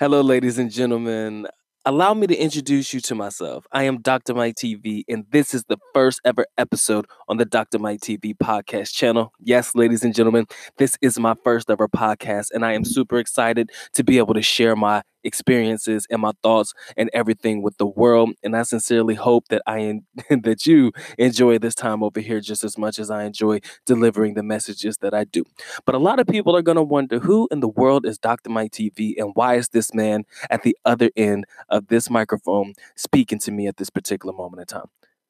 Hello, ladies and gentlemen. Allow me to introduce you to myself. I am Dr. Mike TV, and this is the first ever episode on the Dr. Mike TV podcast channel. Yes, ladies and gentlemen, this is my first ever podcast, and I am super excited to be able to share my experiences and my thoughts and everything with the world. And I sincerely hope that that you enjoy this time over here just as much as I enjoy delivering the messages that I do. But a lot of people are going to wonder, who in the world is Dr. Mike TV, and why is this man at the other end of this microphone speaking to me at this particular moment in time?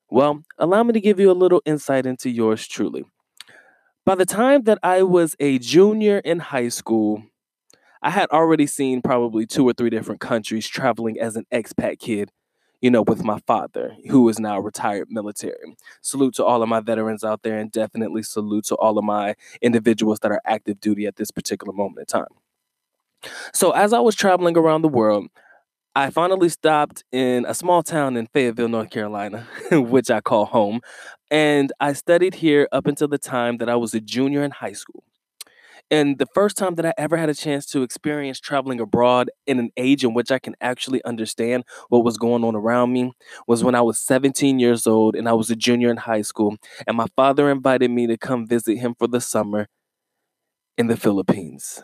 Well, allow me to give you a little insight into yours truly. By the time that I was a junior in high school, I had already seen probably 2 or 3 different countries traveling as an expat kid, with my father, who is now retired military. Salute to all of my veterans out there, and definitely salute to all of my individuals that are active duty at this particular moment in time. So as I was traveling around the world, I finally stopped in a small town in Fayetteville, North Carolina, which I call home. And I studied here up until the time that I was a junior in high school. And the first time that I ever had a chance to experience traveling abroad in an age in which I can actually understand what was going on around me was when I was 17 years old and I was a junior in high school. And my father invited me to come visit him for the summer in the Philippines.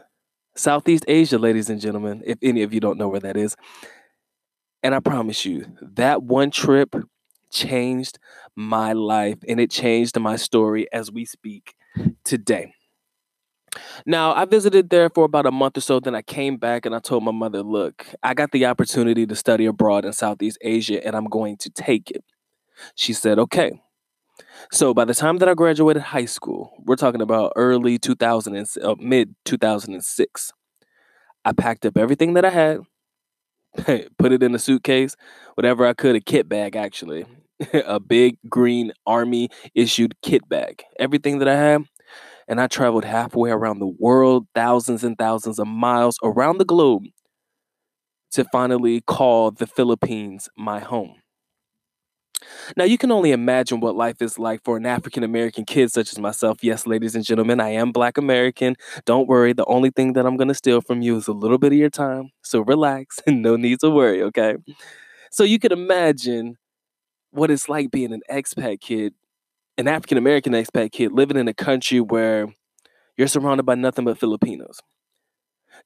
Southeast Asia, ladies and gentlemen, if any of you don't know where that is. And I promise you, that one trip changed my life, and it changed my story as we speak today. Now, I visited there for about a month or so. Then I came back and I told my mother, look, I got the opportunity to study abroad in Southeast Asia and I'm going to take it. She said, okay. So by the time that I graduated high school, we're talking about early 2000, mid-2006, I packed up everything that I had, put it in a suitcase, whatever I could, a kit bag, actually, a big green army issued kit bag, everything that I had. And I traveled halfway around the world, thousands and thousands of miles around the globe, to finally call the Philippines my home. Now, you can only imagine what life is like for an African-American kid such as myself. Yes, ladies and gentlemen, I am Black American. Don't worry. The only thing that I'm going to steal from you is a little bit of your time. So relax and no need to worry, okay? So you could imagine what it's like being an expat kid, an African-American expat kid living in a country where you're surrounded by nothing but Filipinos.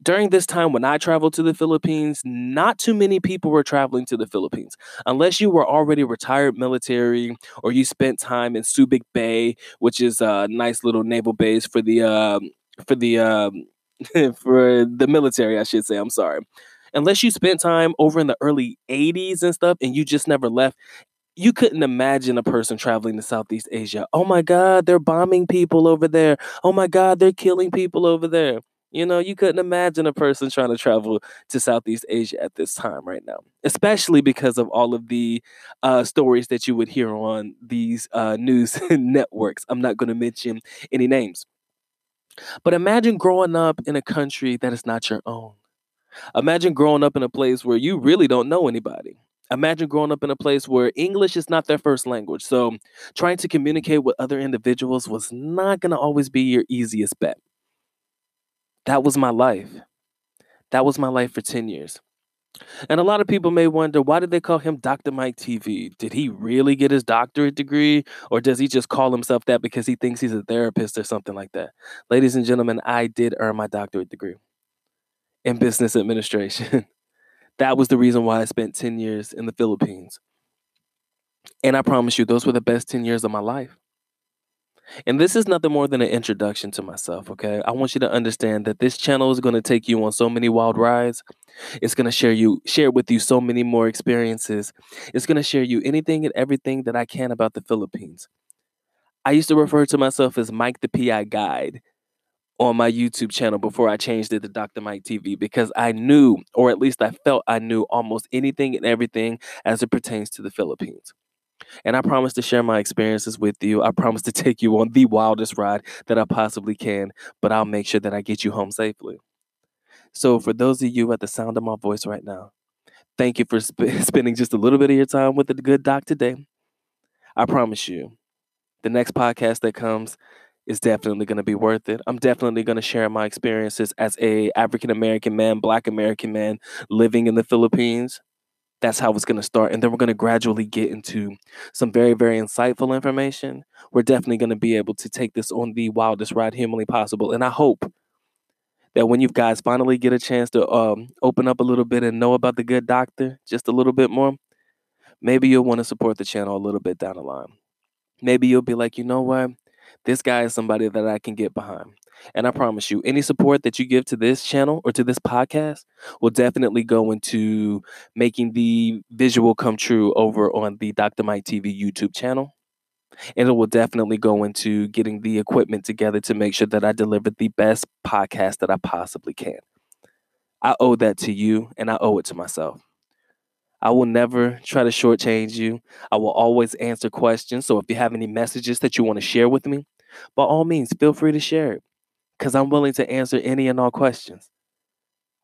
During this time when I traveled to the Philippines, not too many people were traveling to the Philippines. Unless you were already retired military or you spent time in Subic Bay, which is a nice little naval base for the military, I should say. I'm sorry. Unless you spent time over in the early 80s and stuff and you just never left, you couldn't imagine a person traveling to Southeast Asia. Oh my God, they're bombing people over there. Oh my God, they're killing people over there. You couldn't imagine a person trying to travel to Southeast Asia at this time right now, especially because of all of the stories that you would hear on these news networks. I'm not going to mention any names. But imagine growing up in a country that is not your own. Imagine growing up in a place where you really don't know anybody. Imagine growing up in a place where English is not their first language. So trying to communicate with other individuals was not going to always be your easiest bet. That was my life. That was my life for 10 years. And a lot of people may wonder, why did they call him Dr. Mike TV? Did he really get his doctorate degree? Or does he just call himself that because he thinks he's a therapist or something like that? Ladies and gentlemen, I did earn my doctorate degree in business administration. That was the reason why I spent 10 years in the Philippines. And I promise you, those were the best 10 years of my life. And this is nothing more than an introduction to myself, okay? I want you to understand that this channel is going to take you on so many wild rides. It's going to share with you so many more experiences. It's going to share you anything and everything that I can about the Philippines. I used to refer to myself as Mike the PI Guide on my YouTube channel before I changed it to Dr. Mike TV, because I knew, or at least I felt I knew, almost anything and everything as it pertains to the Philippines. And I promise to share my experiences with you. I promise to take you on the wildest ride that I possibly can, but I'll make sure that I get you home safely. So for those of you at the sound of my voice right now, thank you for spending just a little bit of your time with the good doc today. I promise you, the next podcast that comes is definitely going to be worth it. I'm definitely going to share my experiences as a African-American man, Black American man living in the Philippines. That's how it's going to start. And then we're going to gradually get into some very, very insightful information. We're definitely going to be able to take this on the wildest ride humanly possible. And I hope that when you guys finally get a chance to open up a little bit and know about the good doctor just a little bit more, maybe you'll want to support the channel a little bit down the line. Maybe you'll be like, you know what? This guy is somebody that I can get behind. And I promise you, any support that you give to this channel or to this podcast will definitely go into making the visual come true over on the Dr. Mike TV YouTube channel. And it will definitely go into getting the equipment together to make sure that I deliver the best podcast that I possibly can. I owe that to you, and I owe it to myself. I will never try to shortchange you. I will always answer questions. So if you have any messages that you want to share with me, by all means, feel free to share it, because I'm willing to answer any and all questions.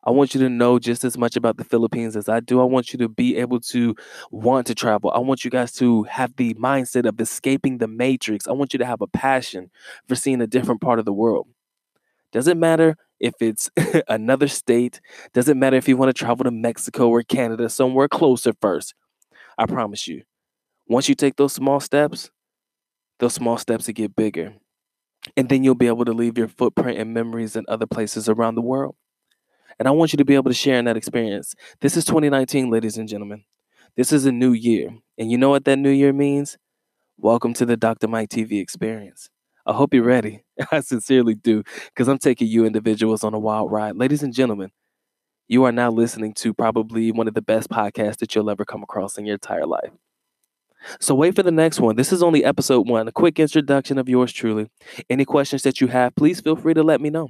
I want you to know just as much about the Philippines as I do. I want you to be able to want to travel. I want you guys to have the mindset of escaping the matrix. I want you to have a passion for seeing a different part of the world. Doesn't matter if it's another state. Doesn't matter if you want to travel to Mexico or Canada, somewhere closer first. I promise you, once you take those small steps will get bigger. And then you'll be able to leave your footprint and memories in other places around the world. And I want you to be able to share in that experience. This is 2019, ladies and gentlemen. This is a new year. And you know what that new year means? Welcome to the Dr. Mike TV experience. I hope you're ready. I sincerely do, because I'm taking you individuals on a wild ride. Ladies and gentlemen, you are now listening to probably one of the best podcasts that you'll ever come across in your entire life. So wait for the next one. This is only episode 1, a quick introduction of yours truly. Any questions that you have, please feel free to let me know.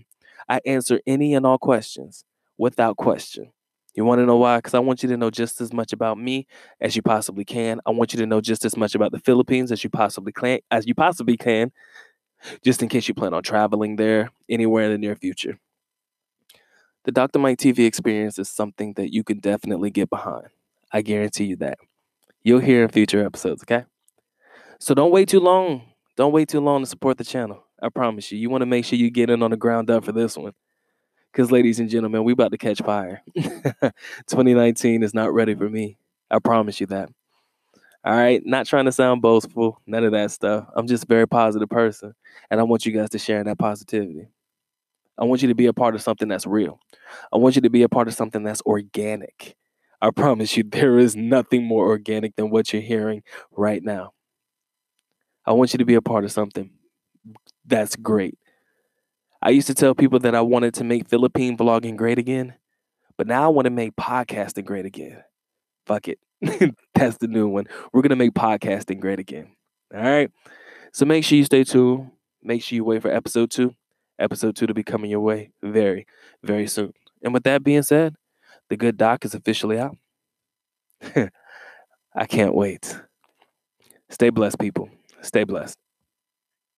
I answer any and all questions without question. You want to know why? Because I want you to know just as much about me as you possibly can. I want you to know just as much about the Philippines as you possibly can, just in case you plan on traveling there anywhere in the near future. The Dr. Mike TV experience is something that you can definitely get behind. I guarantee you that. You'll hear in future episodes, okay? So don't wait too long. Don't wait too long to support the channel. I promise you. You want to make sure you get in on the ground up for this one. Because, ladies and gentlemen, we about to catch fire. 2019 is not ready for me. I promise you that. All right? Not trying to sound boastful. None of that stuff. I'm just a very positive person. And I want you guys to share in that positivity. I want you to be a part of something that's real. I want you to be a part of something that's organic. I promise you, there is nothing more organic than what you're hearing right now. I want you to be a part of something that's great. I used to tell people that I wanted to make Philippine vlogging great again, but now I want to make podcasting great again. Fuck it. That's the new one. We're going to make podcasting great again. All right? So make sure you stay tuned. Make sure you wait for episode 2. Episode 2 to be coming your way very, very soon. And with that being said, the good doc is officially out. I can't wait. Stay blessed, people. Stay blessed.